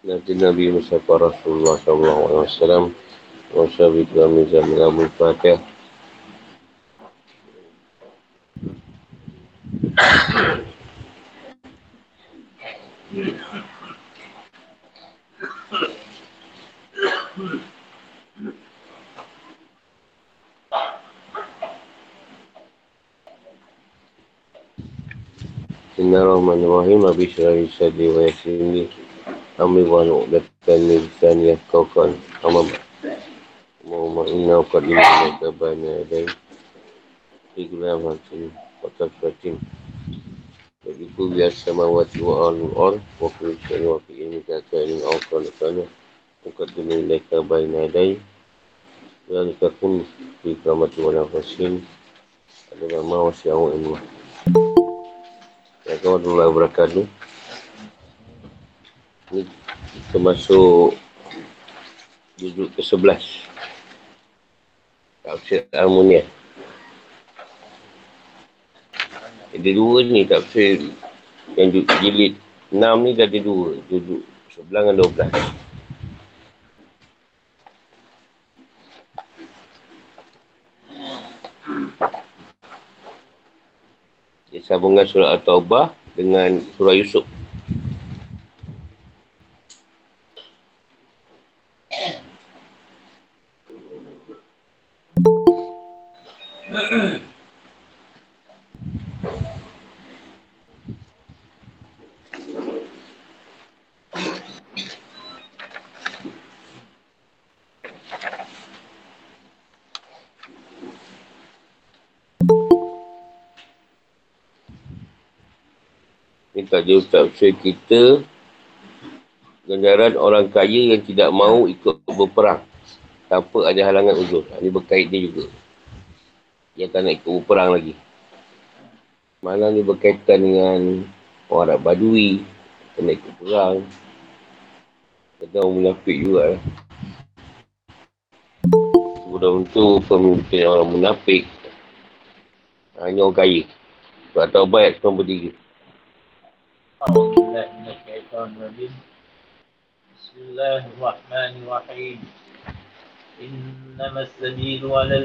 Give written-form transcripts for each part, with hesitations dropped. Nabi Nabi Mustafa Rasulullah SAW Wasabi kami zaman Al-Fatihah. Bismillahirrahmanirrahim. Abi syarih syadri wa yasini amri wa nu'latan nizan yafkawkan amam Allahumma inna uqad limana kabana adai Fikulam hakim Fakat fatim Fakiku biasa mawati wa al-mu'ar Wa kulisan wa fi'ini kaka'in awqanakana Uqad dunia kabana adai Walikakun Fikamati wa nafasin Adalama wa syawu ilmah Assalamualaikum warahmatullahi wabarakatuh. Ini kita masuk juzuk ke-11 tafsir Al-Muniyah. Ada dua ni tafsir yang jilid 6 ni dah ada dua, juzuk 11 dan 12. Sambungan surah At-Taubah dengan surah Yusuf. Tajuk tafsir kita ganjaran orang kaya yang tidak mahu ikut berperang tanpa ada halangan uzur. Ini berkait dia juga. Dia tak nak ikut berperang lagi. Malah ni berkaitan dengan orang Arab Badui tak nak ikut perang. Kadang orang munafik juga lah. Sebelum tu pemimpin orang munafik hanya orang kaya. Atau baik semua berdiri. Bismillahirrahmanirrahim. Innamas sabilu ala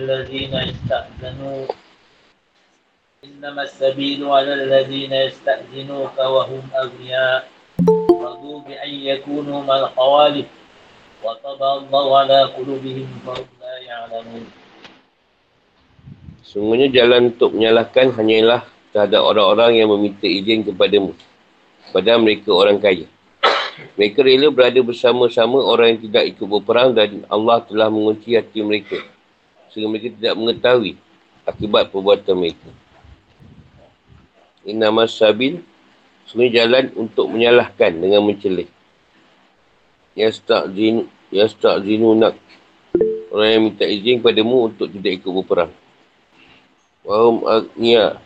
alladhina yasta'zinuka wa hum aghniya. Radu bi an yakunu mal khawalif wa taba Allahu ala qulubihim fa hum la ya'lamun. Sungguhnya jalan untuk menyalahkan hanyalah terhadap orang-orang yang meminta izin kepadamu. Padahal mereka orang kaya. Mereka rela berada bersama-sama orang yang tidak ikut berperang dan Allah telah mengunci hati mereka sehingga mereka tidak mengetahui akibat perbuatan mereka. Innamas sabil, sebenarnya jalan untuk menyalahkan dengan mencelih. Yasta'zinunak, orang yang minta izin padamu untuk tidak ikut berperang. Wahum agniya,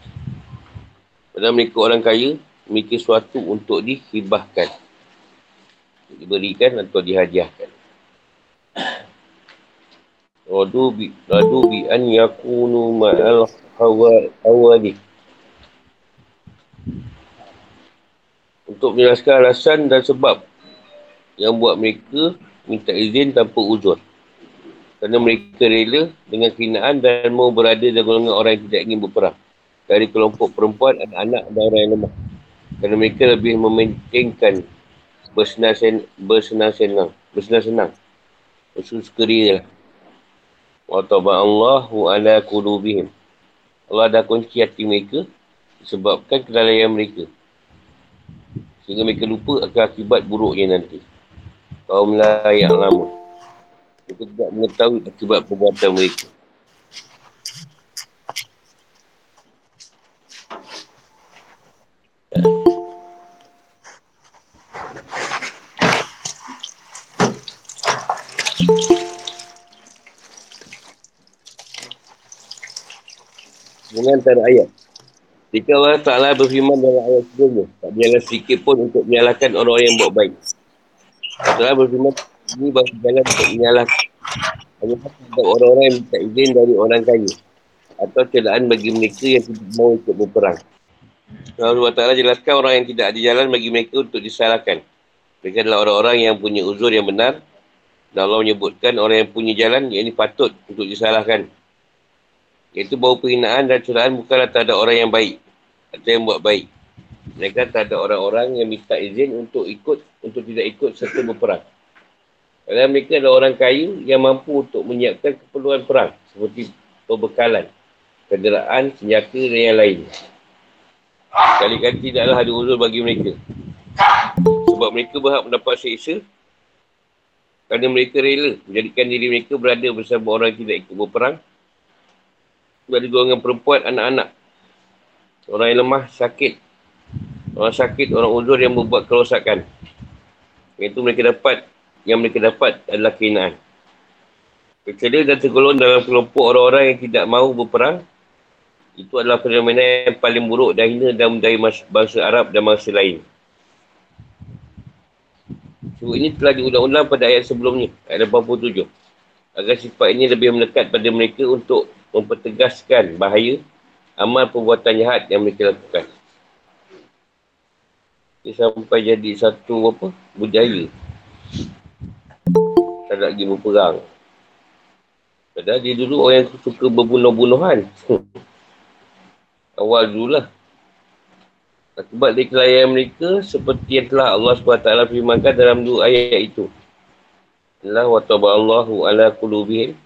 padahal mereka orang kaya. Memiliki sesuatu untuk dihibahkan, diberikan atau dihadiahkan. Radu bi an yakunu ma'al khawalif. Untuk menjelaskan alasan dan sebab yang buat mereka minta izin tanpa uzur. Kerana mereka rela dengan kehinaan dan mau berada dalam golongan orang yang tidak ingin berperang. Dari kelompok perempuan, anak-anak dan orang yang lemah. Kerana mereka lebih mementingkan bersenang-senang. Bersuka rela. Wa taba'allahu ala qulubihim. Allah dah kunci hati mereka disebabkan kelalaian mereka. Sehingga mereka lupa akan akibat buruknya nanti. Kaum la ya'lamun. Mereka tidak mengetahui akibat perbuatan mereka. Dengan antara ayat jika Allah Ta'ala berfirman dalam ayat sebelumnya tak berjalan sedikit pun untuk menyalahkan orang yang buat baik. Allah Ta'ala berfirman ini baru jalan untuk menyalahkan hanya untuk orang-orang yang minta izin dari orang kaya atau celaan bagi mereka yang tidak mahu ikut berperang. Allah Ta'ala jelaskan orang yang tidak ada jalan bagi mereka untuk disalahkan Mereka adalah orang-orang yang punya uzur yang benar. Dan Allah menyebutkan orang yang punya jalan yang ini patut untuk disalahkan. Iaitu bahawa penghinaan dan curahan bukanlah tak ada orang yang baik atau yang buat baik. Mereka tak ada orang-orang yang minta izin untuk ikut, untuk tidak ikut serta berperang. Padahal mereka adalah orang kaya yang mampu untuk menyiapkan keperluan perang. Seperti perbekalan, kenderaan, senjata dan yang lain. Kali-kali tidaklah ada uzur bagi mereka. Sebab mereka berhak mendapat seksa kerana mereka rela menjadikan diri mereka berada bersama orang yang tidak ikut berperang. Dari golongan perempuan, anak-anak, orang yang lemah, sakit, orang sakit, orang uzur yang membuat kerosakan. Itu mereka dapat, yang mereka dapat adalah kehinaan. Percaya dan tergolong dalam kelompok orang-orang yang tidak mahu berperang. Itu adalah fenomena yang paling buruk dan hina dalam budaya bangsa Arab dan bangsa lain. Sebab ini telah diulang-ulang pada ayat sebelumnya, ayat 87. Agar sifat ini lebih melekat pada mereka untuk mempertegaskan bahaya amal perbuatan jahat yang mereka lakukan. Dia sampai jadi satu budaya. Tak lagi berperang. Padahal dia dulu orang yang suka berbunuh-bunuhan. Awal dululah. Akibat dari kelalaian mereka, seperti yang telah Allah SWT firmankan dalam dua ayat itu. Inilah wa taballahu ala qulubihim.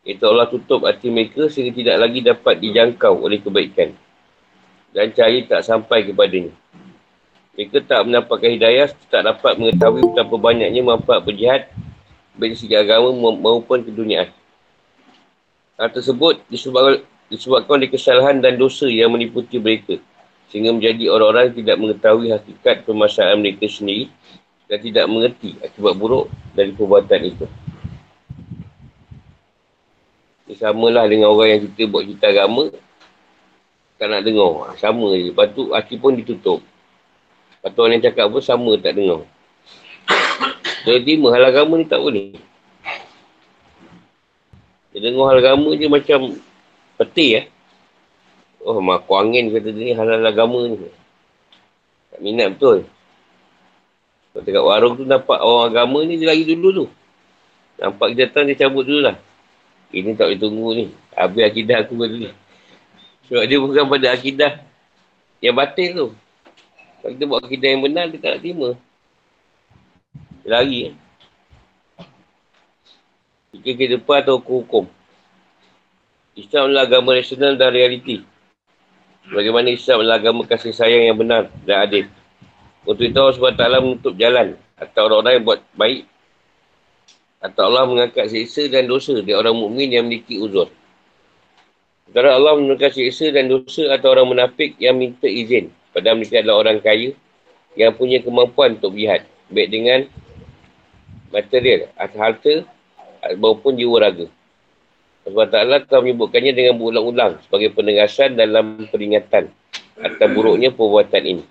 Itu Allah tutup hati mereka sehingga tidak lagi dapat dijangkau oleh kebaikan. Dan cahaya tak sampai kepadanya. Mereka tak mendapatkan hidayah, tak dapat mengetahui betapa banyaknya manfaat berjihad, baik dari segi agama maupun keduniaan. Hal tersebut disebabkan oleh kesalahan dan dosa yang meliputi mereka. Sehingga menjadi orang-orang yang tidak mengetahui hakikat permasalahan mereka sendiri dan tidak mengerti akibat buruk dari perbuatan itu. Ini samalah dengan orang yang kita buat cerita agama, tak nak dengar. Sama je. Lepas tu, hati pun ditutup. Lepas tu orang yang cakap pun sama, tak dengar. Jadi, hal agama ni tak boleh. Dia dengar hal agama je macam peti lah. Oh, maku angin kata dia ni halal agama ni. Tak minat betul. Kalau dekat warung tu nampak orang agama ni, dia lari dulu tu. Nampak kita datang, dia cabut dulu lah. Ini tak boleh tunggu ni. Habis akidah aku dulu. Sebab dia bukan pada akidah yang batil tu. Kalau kita buat akidah yang benar, dia tak nak terima. Dia lari kan. Fikir ke depan atau hukum. Islam adalah agama rasional dan realiti. Bagaimana Islam adalah agama kasih sayang yang benar dan adil. Untuk itu Allah SWT menutup jalan atau orang-orang yang buat baik. Atau Allah mengangkat seksa dan dosa dari orang mukmin yang memiliki uzur. Sementara Allah menurunkan seksa dan dosa atau orang munafik yang minta izin. Padahal mereka adalah orang kaya yang punya kemampuan untuk berjihad. Baik dengan material, harta maupun jiwa raga. Sebab Ta'ala telah menyebutkannya dengan berulang-ulang sebagai penegasan dalam peringatan atas buruknya perbuatan ini.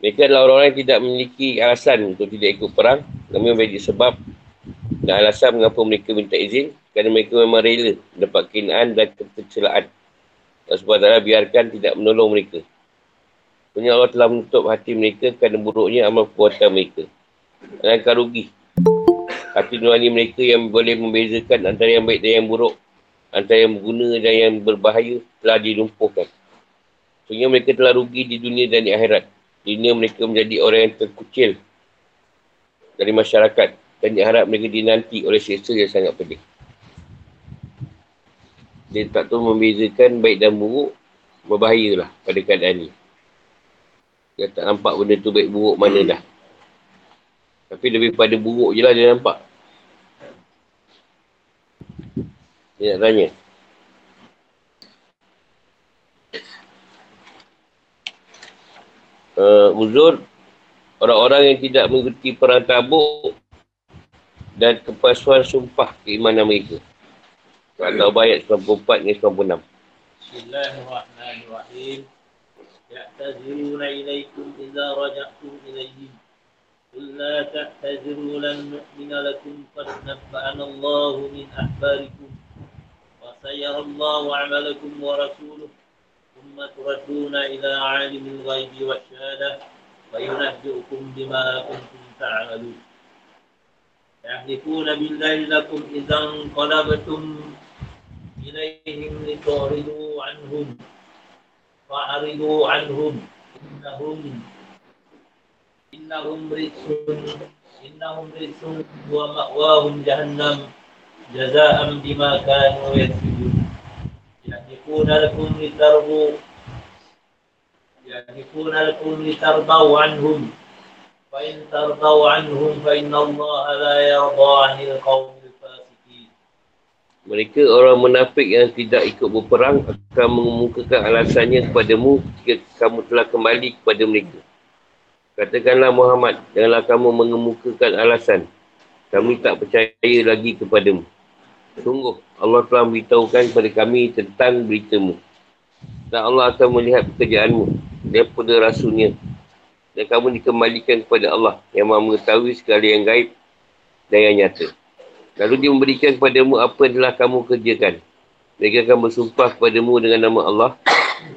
Mereka adalah orang-orang yang tidak memiliki alasan untuk tidak ikut perang. Namun menjadi sebab dan alasan mengapa mereka minta izin kerana mereka memang rela mendapat kehinaan dan ketercelaan. Sebab Ta'ala biarkan tidak menolong mereka. Sebenarnya Allah telah menutup hati mereka kerana buruknya amal perbuatan mereka. Dan akan rugi. Hati nurani mereka yang boleh membezakan antara yang baik dan yang buruk, antara yang berguna dan yang berbahaya telah dilumpuhkan. Sehingga mereka telah rugi di dunia dan di akhirat. Di dunia mereka menjadi orang yang terkucil dari masyarakat dan di akhirat mereka dinanti oleh seksa yang sangat pedih. Dia tak tahu membezakan baik dan buruk, berbahayalah pada keadaan ini. Dia tak nampak benda tu baik buruk mana dah. Tapi lebih pada buruk je lah dia nampak. Dia nak tanya. Uzur, orang-orang yang tidak mengikuti perang Tabuk dan kepasuhan sumpah keimanan mereka. Atau ayat 94 hingga 96. Bismillahirrahmanirrahim. Ya'taziruna ilaikum idza raja'tum ilaihim. لا تعتذروا لن نؤمن لكم قد نبأنا الله من أخباركم وسيرى الله عملكم ورسوله ثم تردون إلى عالم الغيب والشهادة wa yunabbi'ukum bima kuntum ta'malun. Yahlifuna billahi lakum idzan qalabtum ilaihim lituridu anhum fa'ridu anhum innahum rijsun wa ma'wahum jahannam jazaa'an bima kanu yaksibun. Yahdifuna lakum litarbaw anhum fa in tarbaw anhum fa inna allaha la yarda 'anil qawmil fasiqin. Mereka orang munafik yang tidak ikut berperang akan mengemukakan alasannya kepadamu jika kamu telah kembali kepada mereka. Katakanlah Muhammad, janganlah kamu mengemukakan alasan. Kami tak percaya lagi kepadamu. Sungguh, Allah telah beritahukan kepada kami tentang beritamu. Dan Allah akan melihat pekerjaanmu daripada Rasulnya. Dan kamu dikembalikan kepada Allah yang Maha mengetahui segala yang gaib dan yang nyata. Lalu dia memberikan kepadamu apa yang telah kamu kerjakan. Mereka akan bersumpah kepadamu dengan nama Allah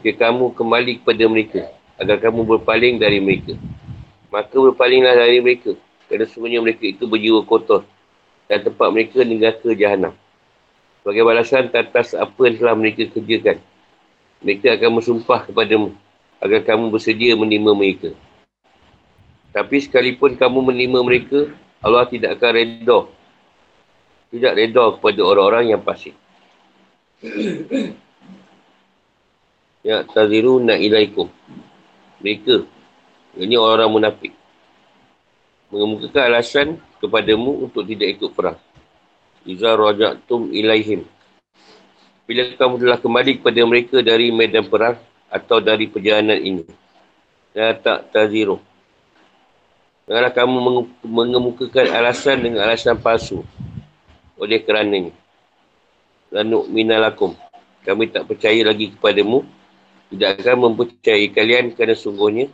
jika kamu kembali kepada mereka, agar kamu berpaling dari mereka. Maka berpalinglah dari mereka, kerana sungguhnya mereka itu berjiwa kotor, dan tempat mereka neraka Jahanam. Sebagai balasan atas apa yang telah mereka kerjakan, mereka akan bersumpah kepadamu, agar kamu bersedia menerima mereka. Tapi sekalipun kamu menerima mereka, Allah tidak akan reda, tidak reda kepada orang-orang yang fasik. Ya taziruna ilaikum. Mereka, ini orang munafik, mengemukakan alasan kepadamu untuk tidak ikut perang. Iza raja'tum ilaihim. Bila kamu telah kembali kepada mereka dari medan perang atau dari perjalanan ini. Dan tak taziru. Janganlah kamu mengemukakan alasan dengan alasan palsu. Oleh kerananya. Lanu'mina lakum. Kami tak percaya lagi kepadamu. Tidak akan mempercayai kalian kerana sungguhnya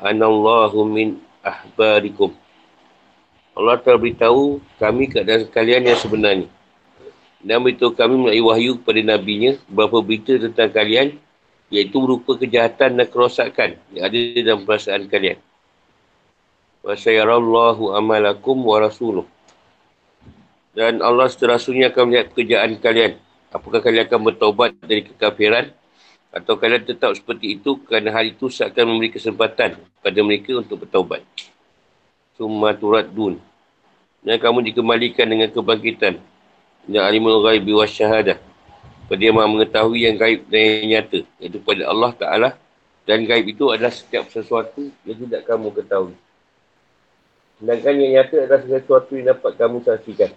Anallahu min ahbarikum. Allah telah beritahu kami keadaan kalian yang sebenarnya. Dan beritahu kami melalui wahyu kepada nabinya beberapa berita tentang kalian, iaitu berupa kejahatan dan kerosakan yang ada dalam perasaan kalian. Wa sayarallahu amalakum wa rasuluh. Dan Allah seterusnya akan melihat pekerjaan kalian. Apakah kalian akan bertaubat dari kekafiran atau kalian tetap seperti itu kerana hal itu seakan memberi kesempatan pada mereka untuk bertaubat. Summa turaddun. Dan kamu dikembalikan dengan kebangkitan. Ya alimul ghaibi wasyahadah. Dia Maha mengetahui yang gaib dan yang nyata, iaitu pada Allah Ta'ala, dan gaib itu adalah setiap sesuatu yang tidak kamu ketahui. Sedangkan yang nyata adalah sesuatu yang dapat kamu saksikan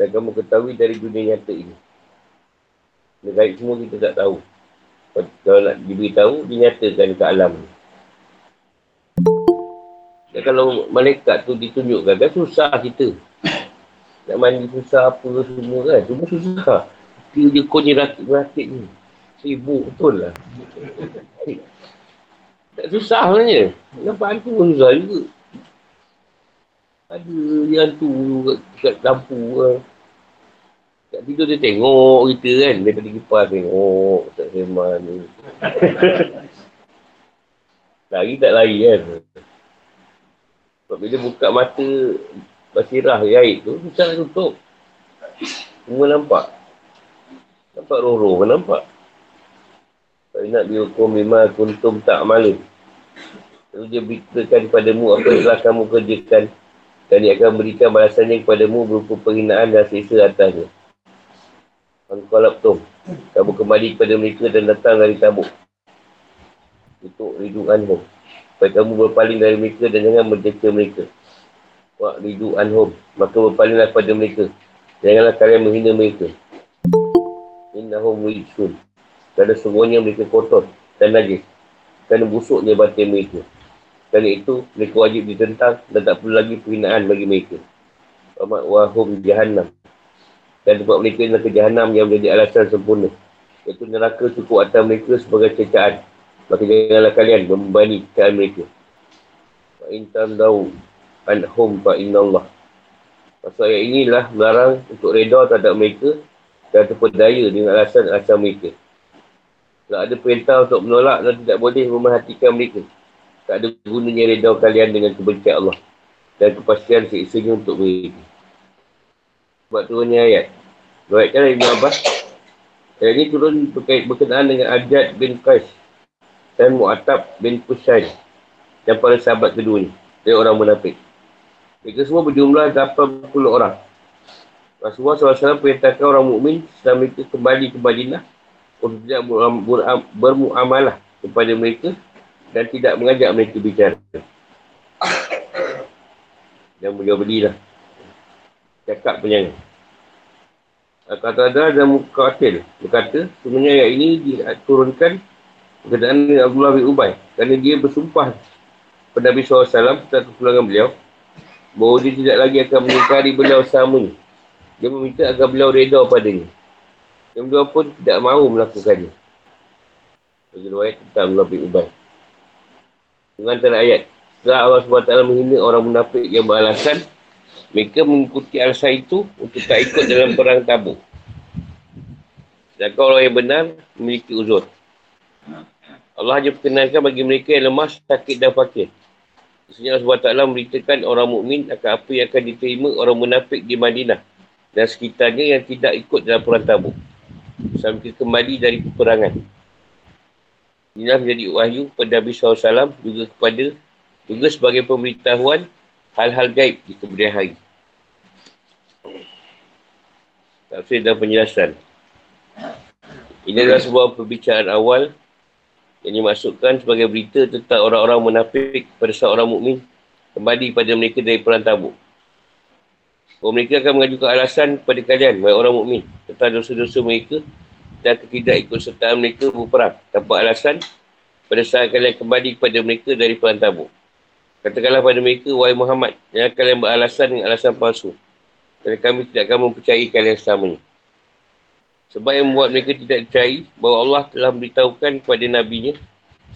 dan kamu ketahui dari dunia nyata ini. Yang gaib semua kita tak tahu. Kalau nak diberitahu, dinyatakan ke alam. Dan kalau malaikat tu ditunjukkan, kan susah kita. Nak mandi susah apa semua kan. Semua susah. Dia konyi rakit-rakit ni. Sibuk betul lah. Tak susah sebenarnya. Nampak hantu pun susah juga. Ada dia hantu kat lampu lah. Kat tidur dia tengok kita kan. Dia tadi kipas tengok. Tak seman ni. Lari tak lari kan. Sebab bila buka mata basirah air tu, susah nak tutup. Semua nampak. Nampak roh-roh kan nampak. Fa'inat biukum bima kuntum ta'malun. Lalu dia beritakan padamu apa yang telah kamu kerjakan. Dan dia akan berikan balasannya kepadamu berupa penghinaan dan siksa atasnya. Angkalabtum. Kamu kembali kepada mereka dan datang dari Tabuk. Untuk ridu anhum. Supaya kamu berpaling dari mereka dan jangan merdeka mereka. Wa ridu anhum. Maka berpalinglah kepada mereka. Janganlah kalian menghina mereka. Innahum rijsun. Kerana sungguhnya mereka kotor dan najis. Kerana busuknya batin mereka. Kerana itu mereka wajib ditentang dan tak perlu lagi penghinaan bagi mereka. Wa hum jahannam. Dan tempat mereka adalah ke Jahanam yang menjadi alasan sempurna. Iaitu neraka cukup atas mereka sebagai cercaan. Maka janganlah kalian membebani cercaan mereka. Fa in tandau anhum fa inna Allah. Maksud ayat inilah melarang untuk reda terhadap mereka dan terpedaya dengan alasan-alasan mereka. Kalau ada perintah untuk menolak dan tidak boleh memerhatikan mereka. Tak ada gunanya redha kalian dengan kebencian Allah dan kepastian siksanya untuk mereka. Sebab turunnya ayat. Riwayatkan Ibn Abbas. Ayat ini turun berkenaan dengan Ajad bin Qais dan Mu'attab bin Qusay dan para sahabat kedua ni. Dari orang munafik. Mereka semua berjumlah 80 orang. Rasulullah SAW perintahkan orang mukmin setelah mereka kembali ke Madinah untuk tidak bermuamalah kepada mereka dan tidak mengajak mereka bicara. Dan beliau cakap penyanyi. Al-Qatadah dan Muqatil berkata, sebenarnya ayat ini diturunkan berkenaan dengan Abdullah bin Ubay kerana dia bersumpah kepada Nabi SAW setelah kepulangan beliau bahawa dia tidak lagi akan mengingkari beliau selamanya. Dia meminta agar beliau reda padanya. Dan beliau pun tidak mahu melakukannya. Bagi riwayat tentang Abdullah bin Ubay. Dengan antara ayat, setelah Allah SWT menghina orang munafik yang beralasan, mereka mengikuti alasan itu untuk tak ikut dalam perang Tabuk. Sedangkan orang yang benar memiliki uzur. Allah hanya perkenankan bagi mereka yang lemah, sakit dan fakir. Maksudnya Allah SWT memberitakan orang mukmin akan apa yang akan diterima orang munafik di Madinah dan sekitarnya yang tidak ikut dalam perang Tabuk sampai kembali dari peperangan. Inilah menjadi wahyu kepada Nabi SAW juga sebagai pemberitahuan hal-hal gaib di kemudian hari. Tafsir dan penjelasan. Ini adalah sebuah perbicaraan awal yang dimasukkan sebagai berita tentang orang-orang munafik pada saat orang mukmin kembali pada mereka dari perang Tabuk. Bahawa mereka akan mengajukan alasan kepada kalian, wahai orang mukmin, tentang dosa-dosa mereka dan ketidakikutsertaan mereka berperang tanpa alasan pada saat kalian kembali kepada mereka dari perang Tabuk. Katakanlah pada mereka, wahai Muhammad, jangan kalian beralasan dengan alasan palsu kerana kami tidak akan mempercayai kalian selamanya. Sebab yang membuat mereka tidak percaya bahawa Allah telah memberitahukan kepada Nabi-Nya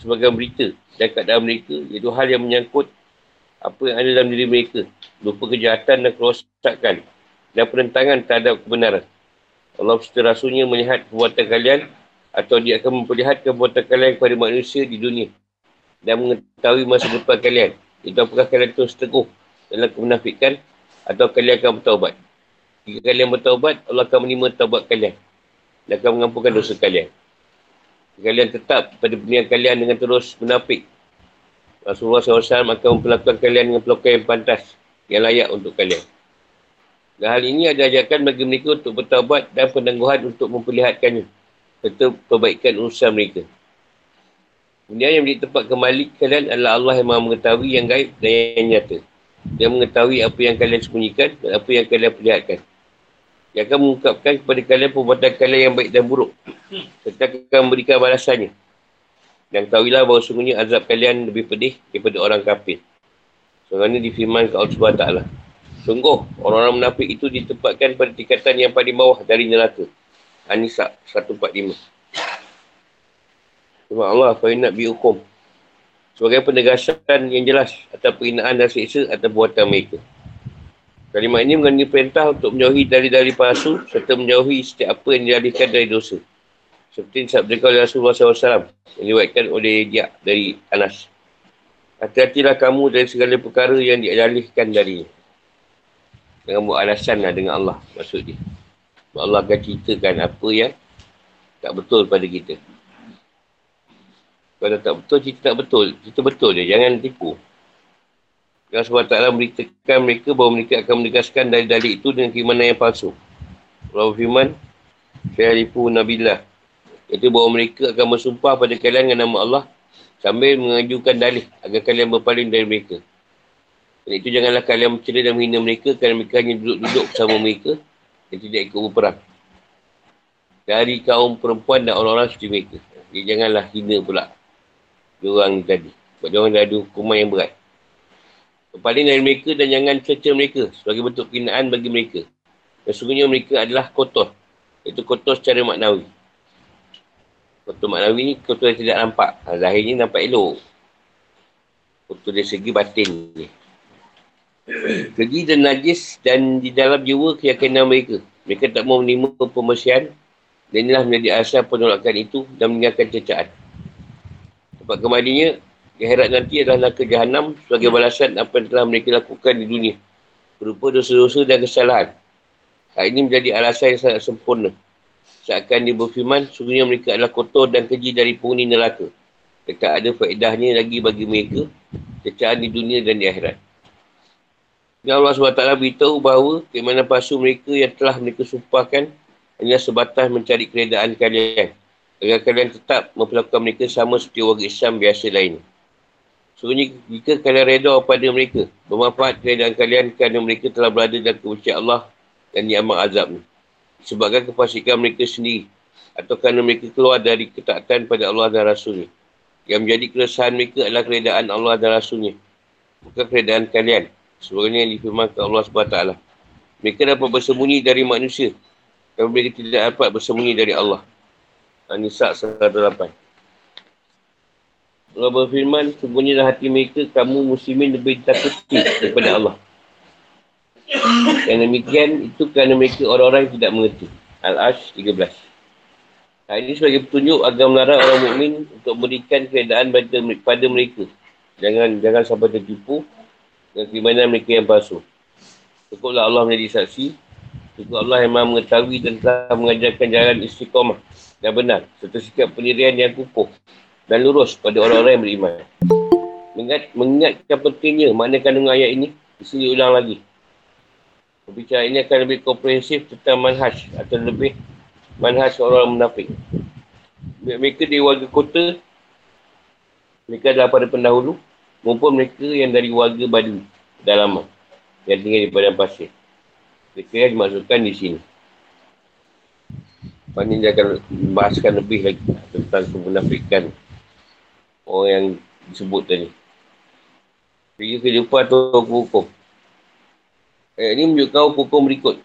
sebagai berita dan keadaan mereka, iaitu hal yang menyangkut apa yang ada dalam diri mereka, berupa kejahatan dan kerosakan dan penentangan terhadap kebenaran. Allah serta Rasul-Nya melihat perbuatan kalian atau dia akan memperlihatkan perbuatan kalian kepada manusia di dunia dan mengetahui masa depan kalian, iaitu apakah kalian terus teguh dalam kemunafikan atau kalian akan bertaubat. Jika kalian bertaubat, Allah akan menerima taubat kalian dan akan mengampunkan dosa kalian. Kalian tetap pada pilihan kalian dengan terus munafik, Rasulullah SAW akan memperlakukan kalian dengan perlakuan yang pantas, yang layak untuk kalian. Dan hal ini ada ajakan bagi mereka untuk bertaubat dan penangguhan untuk memperlihatkannya serta perbaikan urusan mereka. Kemudian yang menjadi tempat kembali kalian adalah Allah yang maha mengetahui yang gaib dan yang nyata. Dia mengetahui apa yang kalian sembunyikan dan apa yang kalian perlihatkan. Dia akan mengungkapkan kepada kalian perbuatan kalian yang baik dan buruk serta akan memberikan balasannya. Dan ketahuilah bahawa sungguhnya azab kalian lebih pedih daripada orang kafir. Sebagaimana difirman ke Allah SWT. Sungguh, orang-orang munafik itu ditempatkan pada tingkatan yang paling bawah dari neraka. An-Nisa 145. Firman Allah, fainat bi'ukum. Sebagai penegasan yang jelas atas penghinaan dan siksa atas buatan mereka. Kalimat ini mengandungi perintah untuk menjauhi dari palsu serta menjauhi setiap apa yang dialihkan dari dosa. Seperti sabda oleh Rasulullah SAW yang diriwayatkan oleh dia dari Anas. Hati-hatilah kamu dari segala perkara yang dialihkan darinya. Jangan buat alasanlah dengan Allah, maksud dia. Allah akan ceritakan apa yang tak betul pada kita. Kalau tak betul, cerita tak betul. Cerita betul je, jangan tipu. Yang sebab taklah memberitakan mereka bahawa mereka akan menegaskan dalil-dalil itu dengan keimanan yang palsu. Allah berfirman, Syahrifu Nabilah. Iaitu bahawa mereka akan bersumpah pada kalian dengan nama Allah sambil mengajukan dalil agar kalian berpaling dari mereka. Dan itu janganlah kalian mencela dan menghina mereka kerana mereka hanya duduk-duduk bersama mereka dan tidak ikut berperang. Dari kaum perempuan dan orang-orang seperti mereka. Jadi janganlah hina pula diorang tadi. Sebab diorang dah ada hukuman yang berat. Berpaling dari mereka dan jangan cerca mereka sebagai bentuk penghinaan bagi mereka. Dan sungguhnya mereka adalah kotor. Itu kotor secara maknawi. Kotor maknawi ni kotor yang tidak nampak. Zahirnya nampak elok. Kotor dari segi batin ni. Keji dan najis dan di dalam jiwa keyakinan mereka. Mereka tak mau menerima pembersihan. Dan inilah menjadi asal penolakan itu dan meninggalkan cercaan. Tempat kembalinya Akhirat nanti adalah neraka Jahanam sebagai balasan apa yang telah mereka lakukan di dunia berupa dosa-dosa dan kesalahan. Hal ini menjadi alasan yang sangat sempurna. Seakan dia berfirman, sungguhnya mereka adalah kotor dan keji dari penghuni neraka. Tak ada faedahnya lagi bagi mereka cecaan di dunia dan di akhirat. Dan Allah SWT beritahu bahawa keimanan palsu mereka yang telah mereka sumpahkan hanya sebatas mencari keredaan kalian, agar kalian tetap memperlakukan mereka sama seperti warga Islam biasa lain. Sebenarnya jika kalian reda pada mereka, bermanfaat keredaan kalian kerana mereka telah berada dalam kebencian Allah dan ni'mat azabnya, disebabkan kefasikan mereka sendiri atau kerana mereka keluar dari ketaatan pada Allah dan Rasulnya. Yang menjadi keresahan mereka adalah keredaan Allah dan Rasulnya, bukan keredaan kalian. Sebenarnya yang difirmankan Allah SWT, mereka dapat bersembunyi dari manusia dan mereka tidak dapat bersembunyi dari Allah. An-Nisa 108. Allah berfirman, sungguhnya dalam hati mereka kamu muslimin lebih takuti daripada Allah. Yang demikian itu kerana mereka orang-orang tidak mengerti. Al-Ash 13. Hal ini sebagai petunjuk agar melarang orang mukmin untuk memberikan keredaan pada mereka. Jangan sampai tertipu dengan keimanan mereka yang palsu. Cukuplah Allah menjadi saksi. Cukup Allah yang Maha mengetahui dan telah mengajarkan jalan istiqamah yang benar, serta sikap pendirian yang kukuh dan lurus pada orang-orang yang beriman. Mengingatkan pentingnya makna kandungan ayat ini, isi diulang lagi. Perbicaraan ini akan lebih komprehensif tentang manhaj atau lebih manhaj orang munafik. Mereka dari warga kota, mereka adalah para pendahulu, maupun mereka yang dari warga badui, pedalaman, yang tinggal di padang pasir. Mereka yang dimaksudkan di sini. Lepas ni dia akan bahaskan lebih lagi tentang kemunafikan orang yang disebut tadi. Kerja kehidupan atau hukum. Ayat ini menunjukkan hukum berikut.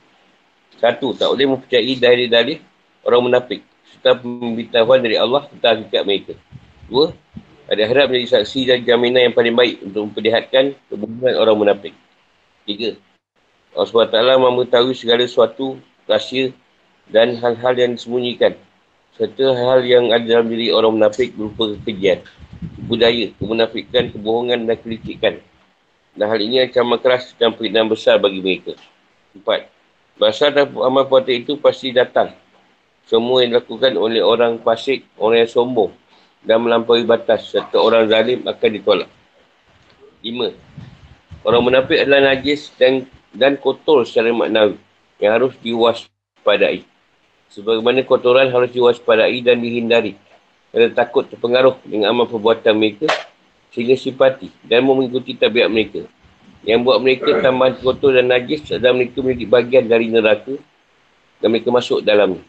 1. Tak boleh mempercayai dalil-dalil orang munafik serta pemberitahuan dari Allah tentang hakikat mereka. 2. Ada harap menjadi saksi dan jaminan yang paling baik untuk memperlihatkan kebenaran orang munafik. 3. Allah SWT mengetahui segala sesuatu rahsia dan hal-hal yang disembunyikan serta hal-hal yang ada dalam diri orang munafik berupa kekejian, budaya, kemunafikan, kebohongan dan kelicikan. Dan hal ini ancaman keras dan perintah besar bagi mereka. 4. Bahasa dan amal puatik itu pasti datang. Semua yang dilakukan oleh orang fasik, orang yang sombong dan melampaui batas serta orang zalim akan ditolak. 5. Orang munafik adalah najis dan kotor secara maknawi yang harus diwaspadai. Sebagaimana kotoran harus diwaspadai dan dihindari kerana takut terpengaruh dengan amal perbuatan mereka sehingga simpati dan mengikuti tabiat mereka yang buat mereka tambahan kotor dan najis, dan mereka menjadi bahagian dari neraka dan mereka masuk dalamnya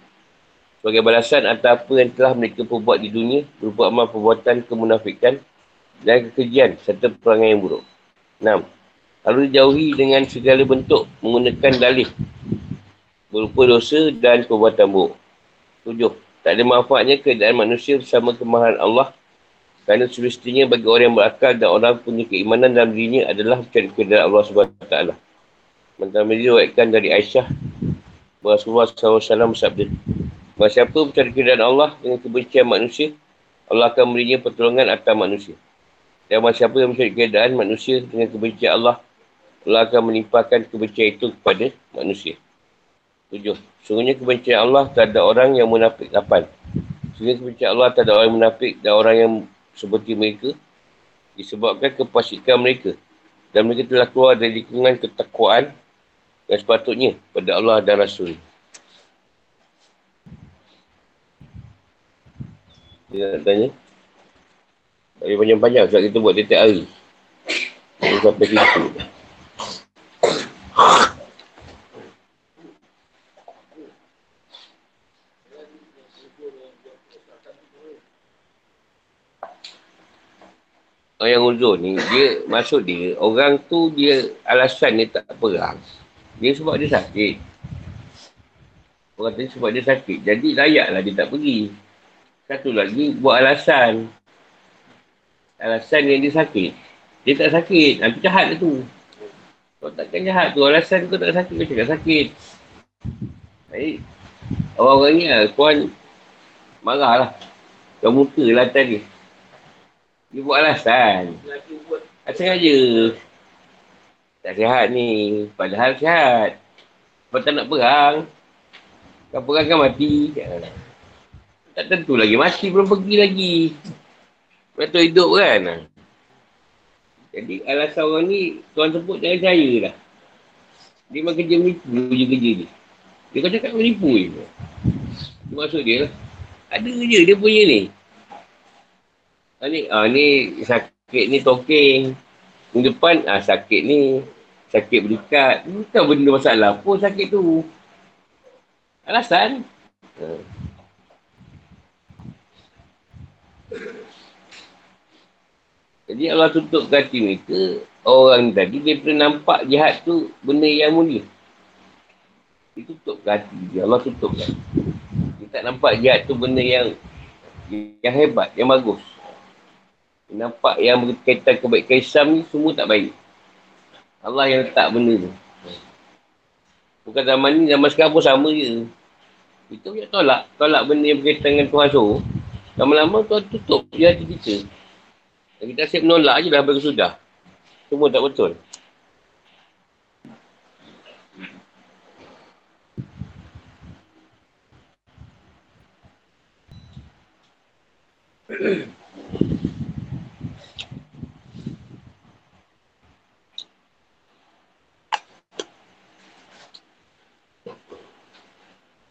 sebagai balasan atas apa yang telah mereka perbuat di dunia berupa amal perbuatan kemunafikan dan kekejian serta perangai yang buruk. 6. Harus dijauhi dengan segala bentuk menggunakan dalih berupa dosa dan perbuatan buruk. 7. Tak ada manfaatnya keadaan manusia bersama kemahan Allah kerana semestinya bagi orang yang berakal dan orang punya keimanan dalam dirinya adalah mencari keadaan Allah SWT. Menteri diwakilkan dari Aisyah, Rasulullah SAW bersabda, barang siapa mencari keadaan Allah dengan kebencian manusia, Allah akan memberinya pertolongan atas manusia. Dan barang siapa yang mencari keadaan manusia dengan kebencian Allah, Allah akan menimpakan kebencian itu kepada manusia. 7. Sungguhnya kebencian Allah terhadap orang yang munafik. 8. Sungguhnya kebencian Allah terhadap orang yang munafik dan orang yang seperti mereka disebabkan kefasikan mereka. Dan mereka telah keluar dari lingkungan ketakwaan yang sepatutnya pada Allah dan Rasul. Dia nak tanya. Tak boleh panjang-panjang sebab kita buat tiap hari. Sampai situ. Orang yang uzur ni, dia maksud dia, orang tu dia alasan dia tak perang. Dia sebab dia sakit. Orang tadi sebab dia sakit. Jadi layaklah dia tak pergi. Satu lagi, buat alasan. Alasan yang dia sakit. Dia tak sakit. Nanti jahat lah tu. Kau takkan jahat tu. Alasan kau tak sakit, kau cakap sakit. Baik. Orang-orang ni lah, korang marah lah. Kau muka lah tadi. Dia buat alasan. Asal aja. Tak sihat ni. Padahal sihat. Sebab tak nak perang. Kalau perang kan mati. Tak tentu lagi mati. Belum pergi lagi. Betul hidup kan. Jadi alasan orang ni tuan sebut jangan saya lah. Dia memang kerja menipu je kerja ni. Dia kata kat menipu je. Itu maksud dia lah. Ada je dia punya ni. Ni sakit ni tokeng. Di depan sakit ni. Sakit berikat. Bukan benda masalah pun sakit tu. Alasan. Jadi Allah tutup hati mereka, orang tadi daripada nampak jihad tu benda yang mulia. Dia tutup hati dia, Allah tutup hati. Dia tak nampak jihad tu benda yang hebat, yang bagus. Dia nampak yang berkaitan kebaikan Islam ni semua tak baik. Allah yang letak benda tu. Bukan zaman ni, zaman sekarang pun sama je. Kita punya tolak benda yang berkaitan dengan Tuhan suruh. Lama-lama Tuhan tutup dia hati kita. Dan kita asyik menolak je dah habis sudah. Semua tak betul.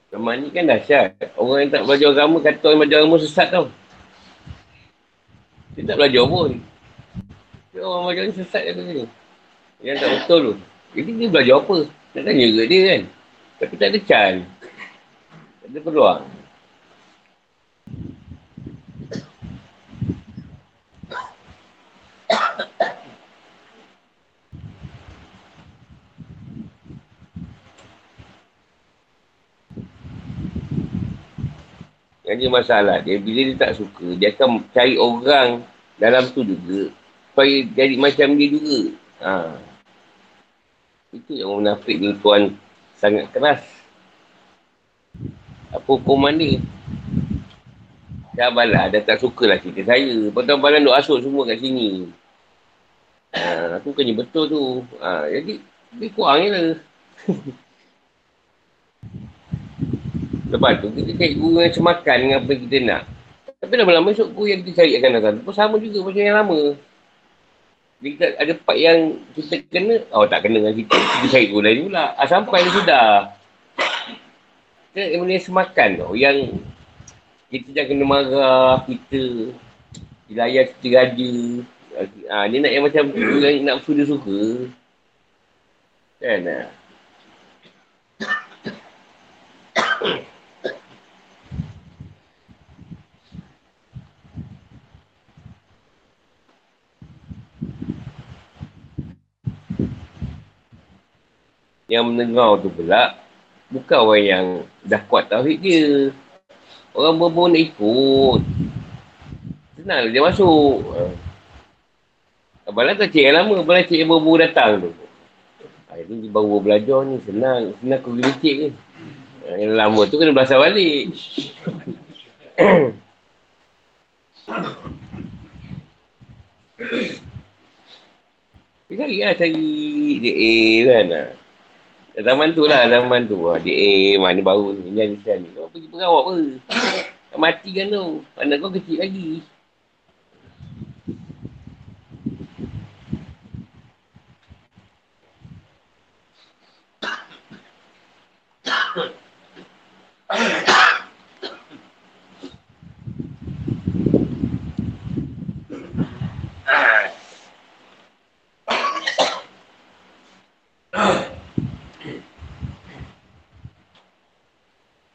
Zaman ni kan dahsyat. Orang yang tak belajar agama kata orang belajar agama sesat tau. Dia tak belajar pun. Dia orang macam ni sesat je ni. Yang tak betul tu. Jadi dia belajar apa? Nak tanya ke dia kan? Tapi tak ada chance. Tak ada peluang. Yang dia masalah dia, bila dia tak suka, dia akan cari orang dalam tu juga. Supaya jadi macam dia juga. Ha. Itu yang munafik ni tuan sangat keras. Apa hukuman dia? Dah balas, dah tak sukalah cerita saya. Pertama balas duk asuk semua kat sini. Ha, aku kena betul tu. Ha, jadi, dia kurang je lah. Lepas tu, kita cari guru yang semakan dengan apa yang kita nak. Tapi lama-lama esok guru yang kita cari akan datang. Pun sama juga macam yang lama. Bila kita ada part yang kita kena, tak kena dengan kita. Kita cari guru lain pula. Sampai dia sudah. Kita boleh semakan tau. Yang kita jangan kena marah, kita dilayar, kita raja. Dia nak yang macam tu, yang nak suruh dia suka. Kan lah. Yang mendengar tu pula bukan orang yang dah kuat tauhid dia. Orang berbun nak ikut. Senanglah dia masuk. Abalah tak cik yang lama. Abalah cik yang berbun datang tu. Itu baru belajar ni. Senang aku gila cik ke. Yang lama tu kena belasah balik. Dia cari DA kan lah. Zaman tu lah. DA mana baru ni. Jangan ni. Kau pergi perawat apa? Kau mati kan tu. Anak kau kecil lagi.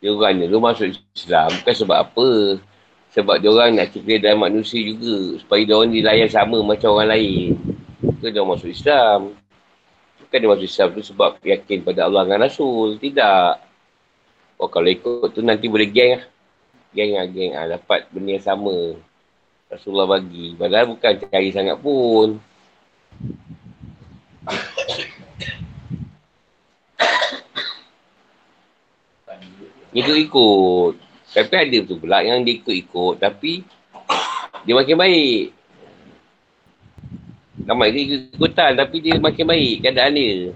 Diorang ni masuk Islam bukan sebab apa. Sebab diorang nak cipta dalam manusia juga. Supaya diorang dilayan sama macam orang lain. Itu diorang masuk Islam. Bukan dia masuk Islam tu sebab yakin pada Allah dan Rasul. Tidak. Oh, kalau ikut tu nanti boleh geng lah. Geng. Dapat benda yang sama. Rasulullah bagi. Padahal bukan cari sangat pun. Ikut-ikut. Tapi ada tu pula yang dia ikut-ikut. Tapi dia makin baik. Ramai dia kekutan tapi dia makin baik keadaan dia.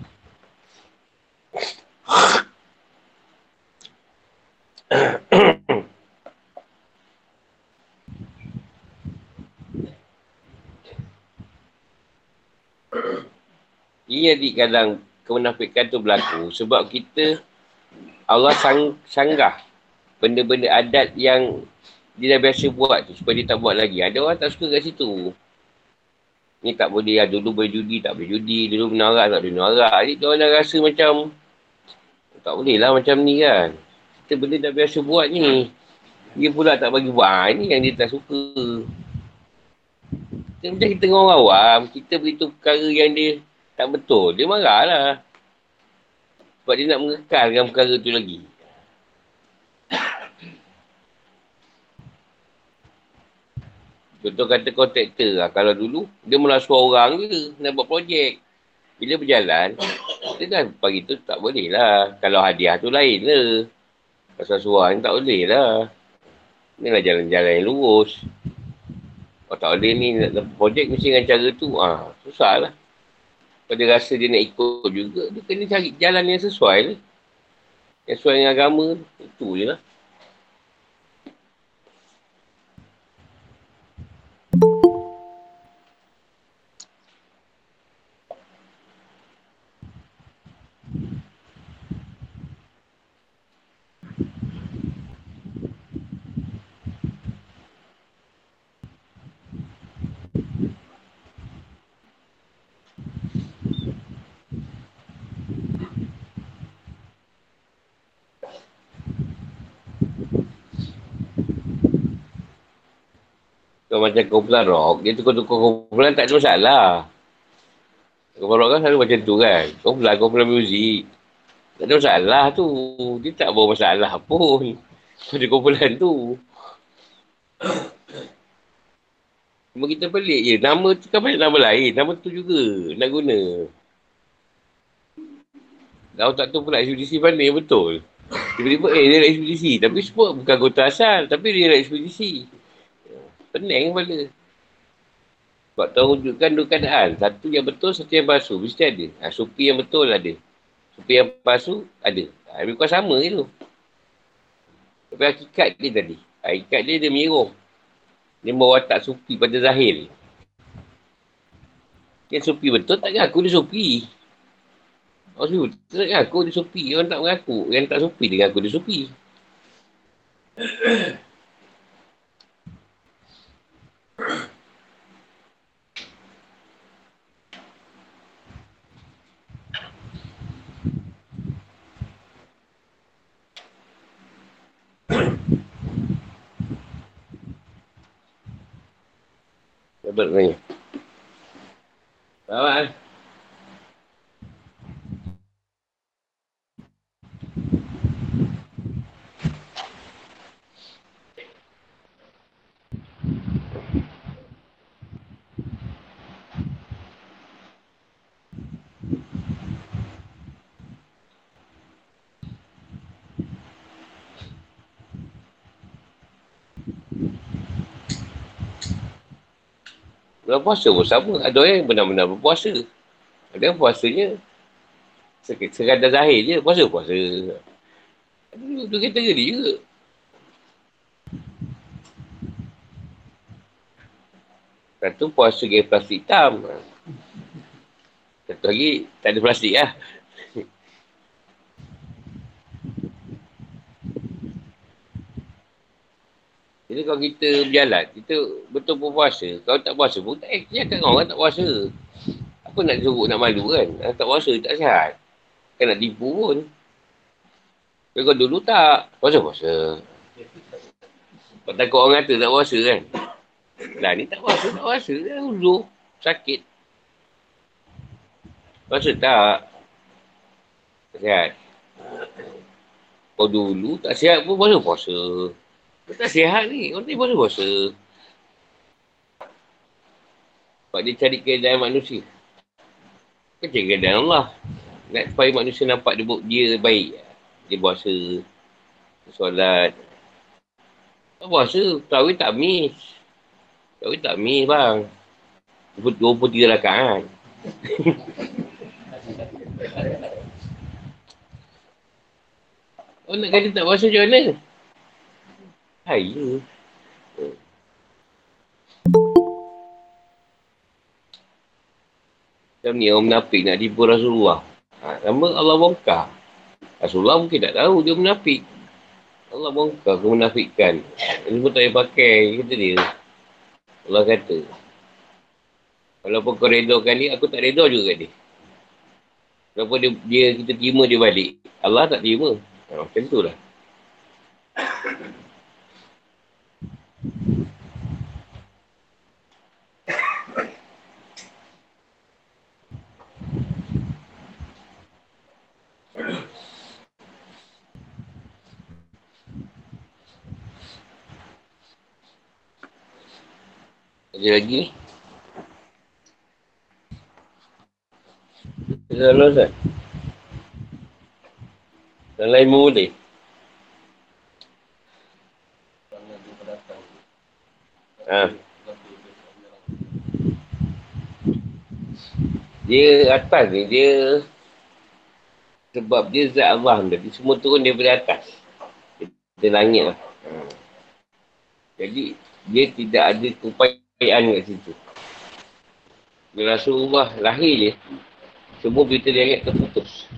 Ini jadi kadang kemunafikan tu berlaku sebab kita Allah sanggah benda-benda adat yang dia dah biasa buat tu supaya dia tak buat lagi. Ada orang tak suka kat situ. Ni tak boleh lah, dulu boleh judi, tak boleh judi, dulu menarak, tak boleh menarak. Jadi dia orang dah rasa macam tak boleh lah macam ni kan. Kita benda dah biasa buat ni. Dia pula tak bagi buat. Ini yang dia tak suka. Macam kita dengan orang awam, kita beritahu perkara yang dia tak betul, dia marahlah. Sebab dia nak mengekalkan perkara tu lagi. Contoh kata kontraktor lah. Kalau dulu, dia melasuh orang je nak buat projek. Bila berjalan, dia dah pagi tu tak boleh lah. Kalau hadiah tu lain lah. Pasal suara ni tak boleh lah. Inilah jalan-jalan yang lurus. Kalau tak boleh ni nak projek mesti dengan cara tu. Ah, susah lah. Kalau dia rasa dia nak ikut juga, dia kena cari jalan yang sesuai lah. Yang sesuai dengan agama, itu je lah. Kalau macam kumpulan rock, dia tukar-tukar kumpulan tak ada masalah. Kumpulan rock kan selalu macam tu kan. Kumpulan muzik. Tak ada masalah tu. Dia tak bawa masalah pun. Pada kumpulan tu. Cuma kita pelik je. Nama tu kan banyak nama lain. Nama tu juga nak guna. Kalau tak tu pula ekspedisi mana yang betul. Tiba-tiba dia nak ekspedisi. Tapi semua bukan anggota asal. Tapi dia nak ekspedisi. Pening kepala. Sebab tuan wujudkan dua keadaan. Satu yang betul, satu yang palsu. Mesti ada. Ha, supi yang betul ada. Supi yang palsu ada. Ha, bukan sama je tu. Tapi hakikat dia tadi. Hakikat dia, dia mirung. Dia berwatak supi pada zahir. Yang supi betul tak mengaku dia supi. Orang supi betul tak mengaku dia supi. Orang tak mengaku. Yang tak supi dia mengaku dia supi. Dapat ni. Bawa. Bulan puasa pun sama. Ada orang yang benar-benar berpuasa. Ada yang puasanya sekadar zahir je. Puasa-puasa. Itu kita geri juga. Satu puasa gaya plastik hitam. Satu lagi tak ada plastik lah. Jadi kalau kita berjalan, kita betul pun puasa. Kalau tak puasa pun, tak cakap orang tak puasa. Apa nak suruh nak malu kan? Tak puasa, tak sihat. Kan nak tipu pun. Tapi kalau dulu tak, puasa-puasa. Kalau takut orang kata tak puasa kan? Lah ni tak puasa. Dah uzur. Sakit. Puasa tak. Tak sihat. Kalau dulu tak sihat pun puasa-puasa. Kau tak sihat ni, orang ni puasa-puasa. Sebab dia cari keadaan manusia. Kau cari keadaan Allah. Nak supaya manusia nampak dia baik. Dia puasa. Solat. Tak puasa, tarawih tak miss. Tarawih tak miss bang. 23 rakaat. Oh, nak kata tak puasa macam mana? Hai. Macam ni orang menafik nak tipu Rasulullah. Lama Allah bongkar. Rasulullah mungkin tak tahu dia menafik. Allah bongkar kemunafikan. Ini pun tak payah pakai, kata dia. Allah kata, walaupun kau redakan dia, aku tak reda juga kat dia. Walaupun dia kita terima dia balik, Allah tak terima. Ha, macam tu lah. Ada lagi ni? Kita lalu kan? Dan lain boleh? Ha. Dia atas ni, dia sebab dia zat Allah, dia semua turun daripada atas. Dia langit lah. Ha. Jadi, dia tidak ada keupayaan kat situ. Bila Rasulullah lahir je, semua berita dia ingat terputus.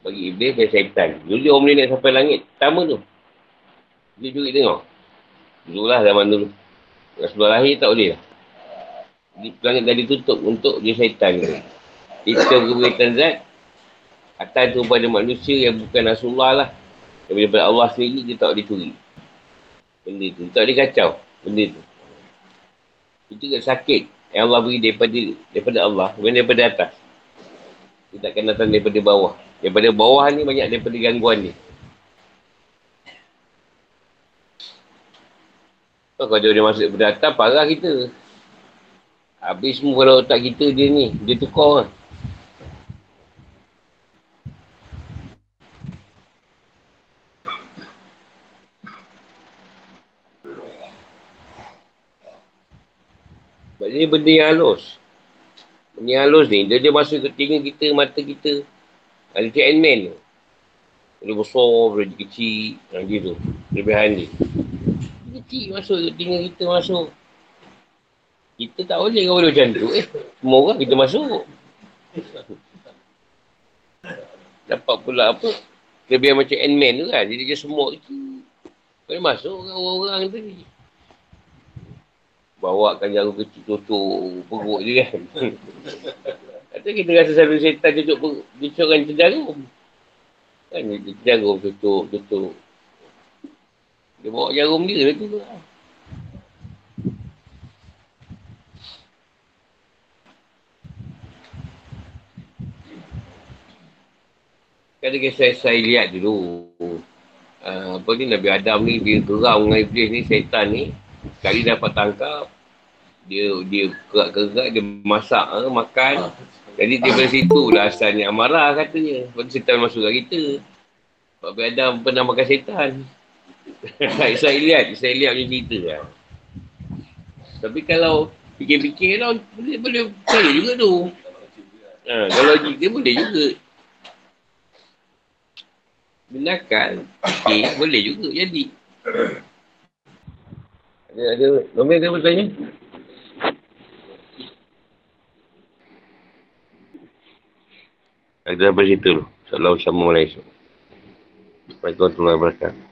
Bagi Iblis dan syaitan. Dulu dia orang boleh naik sampai langit. Pertama tu. Dia curi tengok. Dulu lah zaman dulu. Rasulullah lahir tak boleh lah. Langit dah ditutup untuk dia syaitan tu. Itu keberatan zat. Atas tu pada manusia yang bukan Rasulullah lah. Daripada Allah sendiri dia tak boleh curi. Benda tu. Tak boleh kacau. Benda tu. Itu kan sakit. Yang Allah beri daripada Allah. Bukan daripada atas. Dia takkan datang daripada bawah. Daripada bawah ni banyak daripada gangguan ni. So, kalau dia masuk daripada atas, parah kita. Habis semua kalau otak kita dia ni. Dia tukar kan. Sebab dia benda yang halus. Benda yang halus ni. Dia masuk ke telinga kita, mata kita. Macam Ant-Man tu. Dia besar, dia kecil. Dia tu. Lebihan dia. Kecil masuk ke telinga kita masuk. Kita tak boleh kalau macam tu. Semua orang kita masuk. Dapat pula apa. Lebihan macam Ant-Man tu kan. Jadi dia semua kecil. Boleh masuk ke orang-orang tadi. Bawakan jarum kecil tutup perut je kan. Kata kita rasa selalu setan tutup perut jarum. Kan jarum tutup. Dia bawa jarum dia lah tu lah. Kan ada kisah saya lihat dulu. Apa ni Nabi Adam ni dia geram dengan Iblis ni, setan ni. Sekali dapat tangkap, dia kerak-kerak, dia masak, makan. Jadi daripada situ lah asalnya amarah katanya. Lepas tu setan masuk kat kita. Pak Adam pernah makan setan. Saya lihat macam cerita lah. Tapi kalau fikir-fikir lah, boleh percaya juga tu. Kalau logik dia boleh juga. Benarkan, fikir boleh juga jadi. Ada nombor yang bertanya? Kita sampai situ dulu. Assalamualaikum warahmatullahi wabarakatuh.